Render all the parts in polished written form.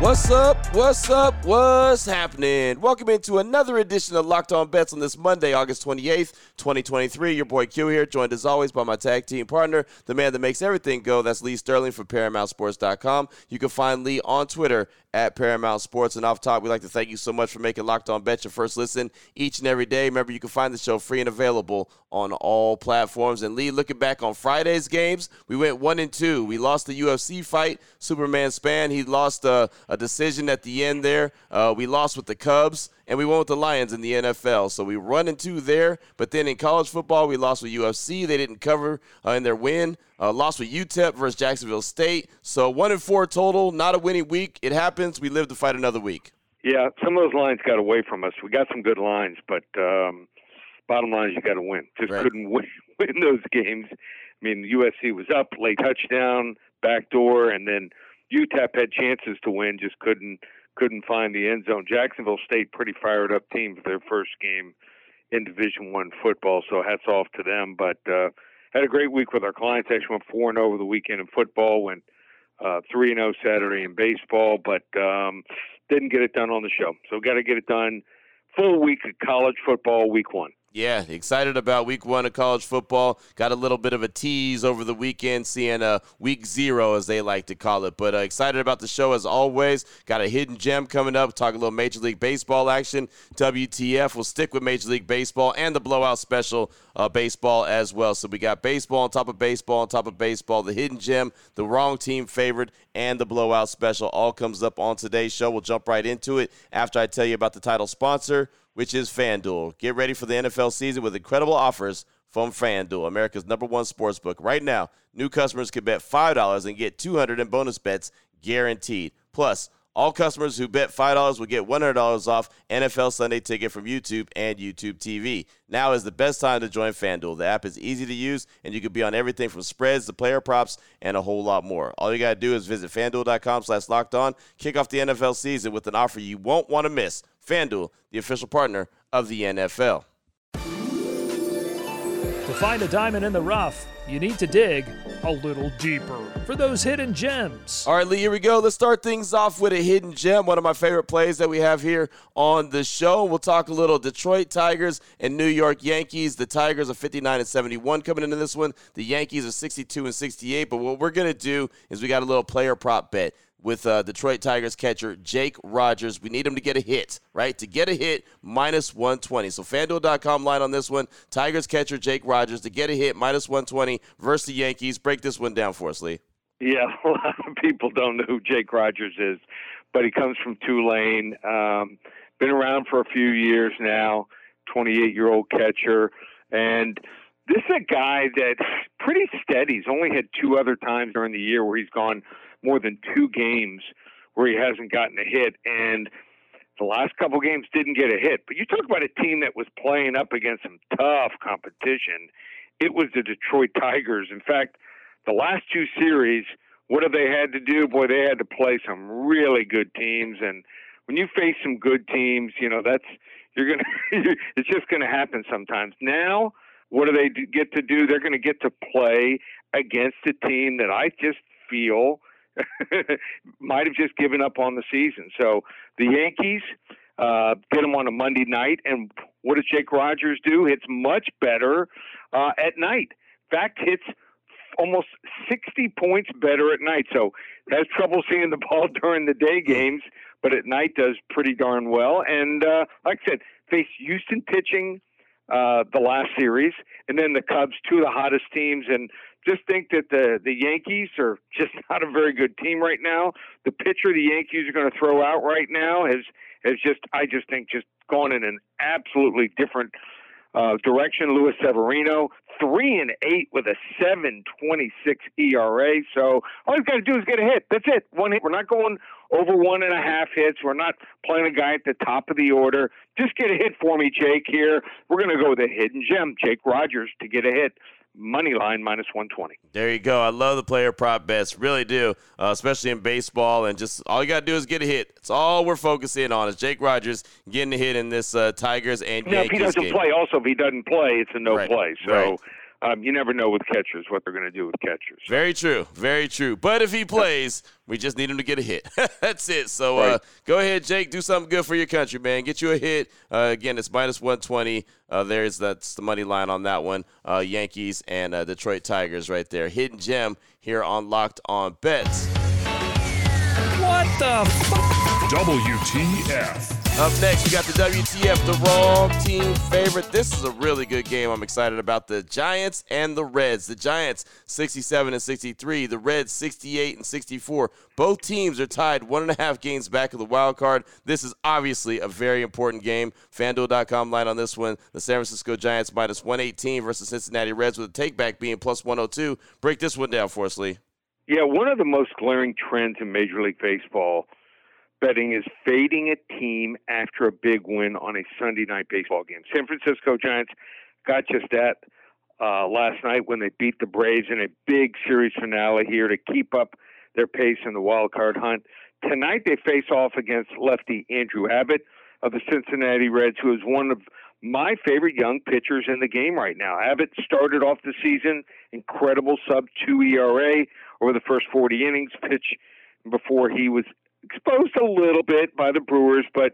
What's up? What's up? What's happening? Welcome into another edition of Locked On Bets on this Monday, August 28th, 2023. Your boy Q here, joined as always by my tag team partner, the man that makes everything go. That's Lee Sterling from ParamountSports.com. You can find Lee on Twitter at Paramount Sports. And off top, we'd like to thank you so much for making Locked On Bet your first listen each and every day. Remember, you can find the show free and available on all platforms. And Lee, looking back on Friday's games, we went 1-2. We lost the UFC fight, Superman Span. He lost a decision at the end there. We lost with the Cubs, and we won with the Lions in the NFL. So we 1-2 there. But then in college football, we lost with UFC. They didn't cover in their win. Lost with UTEP versus Jacksonville State. So 1-4 total. Not a winning week. It happens. We live to fight another week. Yeah, some of those lines got away from us. We got some good lines, but bottom line is you got to win. Just right. Couldn't win those games. I mean, USC was up, late touchdown, backdoor, and then UTEP had chances to win, just couldn't find the end zone. Jacksonville State, pretty fired up team for their first game in Division I football, so hats off to them. But had a great week with our clients. Actually went 4-0 over the weekend in football, went 3-0 Saturday in baseball, but didn't get it done on the show. So got to get it done full week of college football, week one. Yeah, excited about week one of college football. Got a little bit of a tease over the weekend, seeing week zero, as they like to call it. But excited about the show, as always. Got a hidden gem coming up. Talk a little Major League Baseball action. WTF will stick with Major League Baseball and the blowout special baseball as well. So we got baseball on top of baseball on top of baseball, the hidden gem, the wrong team favorite, and the blowout special. All comes up on today's show. We'll jump right into it after I tell you about the title sponsor, which is FanDuel. Get ready for the NFL season with incredible offers from FanDuel, America's #1 sportsbook. Right now, new customers can bet $5 and get $200 in bonus bets guaranteed. Plus, all customers who bet $5 will get $100 off NFL Sunday Ticket from YouTube and YouTube TV. Now is the best time to join FanDuel. The app is easy to use, and you can be on everything from spreads to player props and a whole lot more. All you got to do is visit FanDuel.com/LockedOn. Kick off the NFL season with an offer you won't want to miss. FanDuel, the official partner of the NFL. To find a diamond in the rough, you need to dig a little deeper for those hidden gems. All right, Lee, here we go. Let's start things off with a hidden gem, one of my favorite plays that we have here on the show. We'll talk a little Detroit Tigers and New York Yankees. The Tigers are 59-71 coming into this one. The Yankees are 62-68. But what we're going to do is we got a little player prop bet with Detroit Tigers catcher Jake Rogers. We need him to get a hit, right? To get a hit, minus 120. So FanDuel.com line on this one, Tigers catcher Jake Rogers to get a hit, minus 120 versus the Yankees. Break this one down for us, Lee. Yeah, a lot of people don't know who Jake Rogers is, but he comes from Tulane. Been around for a few years now, 28-year-old catcher. And this is a guy that's pretty steady. He's only had two other times during the year where he's gone more than two games where he hasn't gotten a hit, and the last couple games didn't get a hit. But you talk about a team that was playing up against some tough competition. It was the Detroit Tigers. In fact, the last two series, what have they had to do? Boy, they had to play some really good teams. And when you face some good teams, you know, that's it's just going to happen sometimes. Now, what do they get to do? They're going to get to play against a team that I just feel might have just given up on the season. So the Yankees get them on a Monday night, and what does Jake Rogers do? Hits much better at night. In fact, hits almost 60 points better at night. So has trouble seeing the ball during the day games, but at night does pretty darn well. And like I said, faced Houston pitching the last series, and then the Cubs, two of the hottest teams. And just think that the Yankees are just not a very good team right now. The pitcher the Yankees are going to throw out right now has just gone in an absolutely different direction. Louis Severino, 3-8 with a 7.26 ERA. So all you've got to do is get a hit. That's it. One hit. We're not going over 1.5 hits. We're not playing a guy at the top of the order. Just get a hit for me, Jake, here. We're going to go with a hidden gem, Jake Rogers, to get a hit. money line minus 120. There you go. I love the player prop bets. Really do, especially in baseball. And just all you got to do is get a hit. It's all we're focusing on is Jake Rogers getting a hit in this Tigers and Yankees game. If he doesn't play, it's a no-play. So right. You never know with catchers what they're going to do with catchers. Very true. Very true. But if he plays, we just need him to get a hit. That's it. So go ahead, Jake. Do something good for your country, man. Get you a hit. Again, it's minus 120. That's the money line on that one. Yankees and Detroit Tigers right there. Hidden gem here on Locked On Bets. What the WTF. Up next, we got the WTF, the wrong team favorite. This is a really good game. I'm excited about the Giants and the Reds. The Giants, 67-63. The Reds, 68-64. Both teams are tied 1.5 games back of the wild card. This is obviously a very important game. FanDuel.com line on this one. The San Francisco Giants minus 118 versus Cincinnati Reds with a takeback being plus 102. Break this one down for us, Lee. Yeah, one of the most glaring trends in Major League Baseball betting is fading a team after a big win on a Sunday night baseball game. San Francisco Giants got just that last night when they beat the Braves in a big series finale here to keep up their pace in the wild card hunt. Tonight they face off against lefty Andrew Abbott of the Cincinnati Reds, who is one of my favorite young pitchers in the game right now. Abbott started off the season incredible sub-2 ERA over the first 40 innings pitch before he was exposed a little bit by the Brewers, but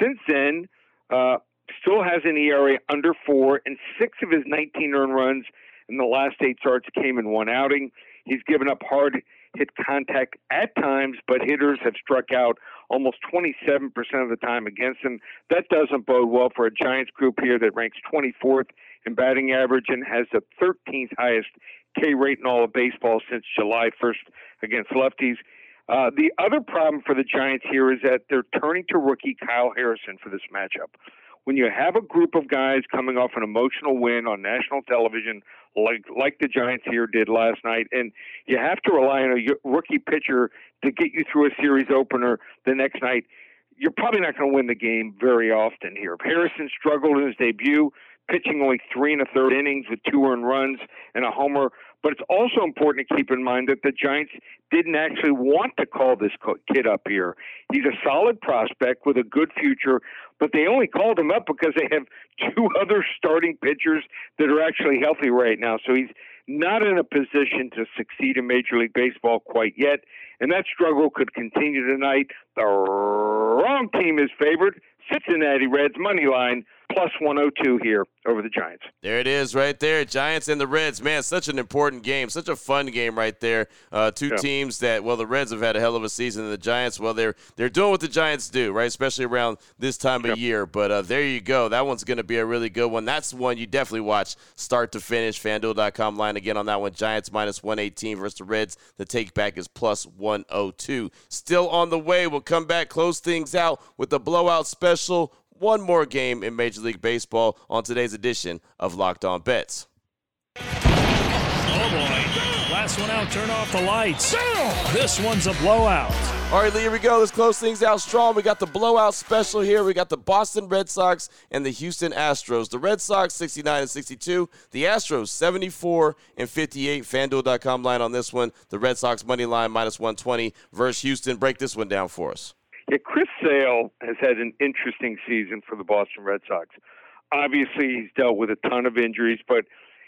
since then, still has an ERA under 4, and 6 of his 19 earned runs in the last 8 starts came in one outing. He's given up hard hit contact at times, but hitters have struck out almost 27% of the time against him. That doesn't bode well for a Giants group here that ranks 24th in batting average and has the 13th highest K rate in all of baseball since July 1st against lefties. The other problem for the Giants here is that they're turning to rookie Kyle Harrison for this matchup. When you have a group of guys coming off an emotional win on national television, like the Giants here did last night, and you have to rely on a rookie pitcher to get you through a series opener the next night, you're probably not going to win the game very often here. Harrison struggled in his debut, pitching only 3 1/3 innings with 2 earned runs and a homer. But it's also important to keep in mind that the Giants didn't actually want to call this kid up here. He's a solid prospect with a good future, but they only called him up because they have 2 other starting pitchers that are actually healthy right now. So he's not in a position to succeed in Major League Baseball quite yet, and that struggle could continue tonight. The wrong team is favored. Cincinnati Reds money line plus 102 here over the Giants. There it is right there, Giants and the Reds. Man, such an important game, such a fun game right there. Two teams that, well, the Reds have had a hell of a season, and the Giants, well, they're doing what the Giants do, right, especially around this time of year. But there you go. That one's going to be a really good one. That's one you definitely watch start to finish. FanDuel.com line again on that one. Giants minus 118 versus the Reds. The take back is plus 102. Still on the way. We'll come back, close things out with the blowout special. One more game in Major League Baseball on today's edition of Locked On Bets. Oh, boy. Last one out. Turn off the lights. This one's a blowout. All right, Lee, here we go. Let's close things out strong. We got the blowout special here. We got the Boston Red Sox and the Houston Astros. The Red Sox, 69-62. the Astros, 74-58. FanDuel.com line on this one. The Red Sox money line minus 120 versus Houston. Break this one down for us. Yeah, Chris Sale has had an interesting season for the Boston Red Sox. Obviously, he's dealt with a ton of injuries, but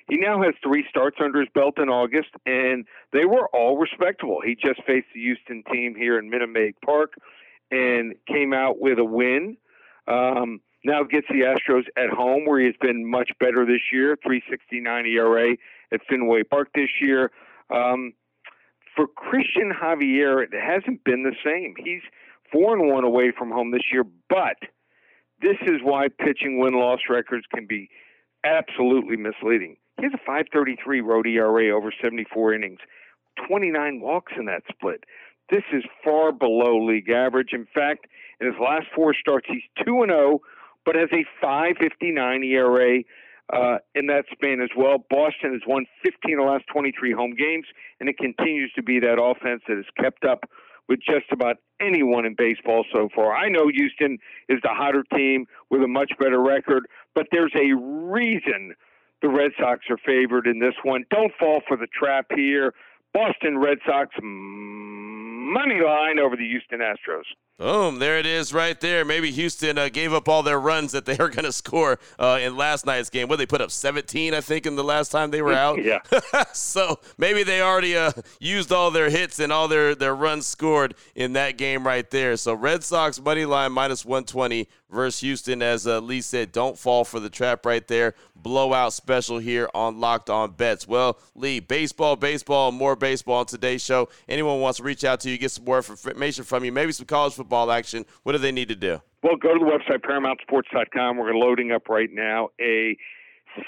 he now has 3 starts under his belt in August, and they were all respectable. He just faced the Houston team here in Minute Maid Park and came out with a win. Now gets the Astros at home, where he's been much better this year, 3.69 ERA at Fenway Park this year. For Christian Javier, it hasn't been the same. He's 4-1 away from home this year, but this is why pitching win-loss records can be absolutely misleading. He has a 5.33 road ERA over 74 innings, 29 walks in that split. This is far below league average. In fact, in his last 4 starts, he's 2-0, but has a 5.59 ERA in that span as well. Boston has won 15 of the last 23 home games, and it continues to be that offense that has kept up with just about anyone in baseball so far. I know Houston is the hotter team with a much better record, but there's a reason The Red Sox are favored in this one. Don't fall for the trap here. Boston Red Sox money line over the Houston Astros. Boom, there it is right there. Maybe Houston gave up all their runs that they were going to score in last night's game. What, they put up 17, I think, in the last time they were out? Yeah. So maybe they already used all their hits and all their runs scored in that game right there. So Red Sox money line minus 120 versus Houston. As Lee said, don't fall for the trap right there. Blowout special here on Locked On Bets. Well, Lee, baseball, more baseball on today's show. Anyone wants to reach out to you, get some more information from you, maybe some college football action, what do they need to do? Well, go to the website, ParamountSports.com. We're loading up right now a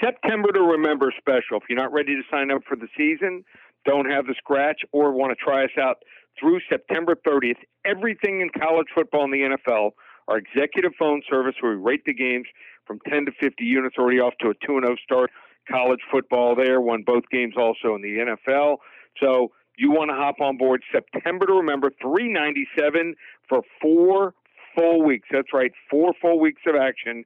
September to Remember special. If you're not ready to sign up for the season, don't have the scratch, or want to try us out through September 30th, everything in college football and the NFL, our executive phone service where we rate the games from 10 to 50 units, already off to a 2-0 start. College football there, won both games also in the NFL. So you want to hop on board September to Remember, $397 for 4 full weeks. That's right, 4 full weeks of action.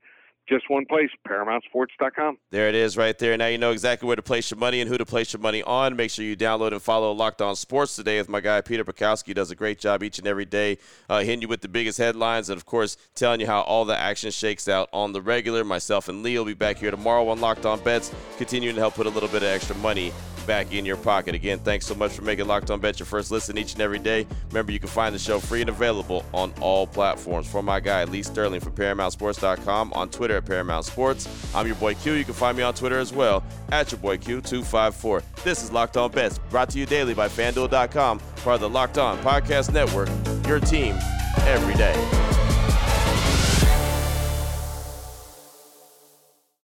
Just one place, ParamountSports.com. There it is right there. Now you know exactly where to place your money and who to place your money on. Make sure you download and follow Locked On Sports Today with my guy Peter Bukowski. Does a great job each and every day hitting you with the biggest headlines and, of course, telling you how all the action shakes out on the regular. Myself and Lee will be back here tomorrow on Locked On Bets, continuing to help put a little bit of extra money back in your pocket. Again, thanks so much for making Locked On Bet your first listen each and every day. Remember, you can find the show free and available on all platforms. For my guy, Lee Sterling from ParamountSports.com, on Twitter at Paramount Sports. I'm your boy Q. You can find me on Twitter as well, at your boy Q254. This is Locked On Bets, brought to you daily by FanDuel.com, part of the Locked On Podcast Network, your team every day.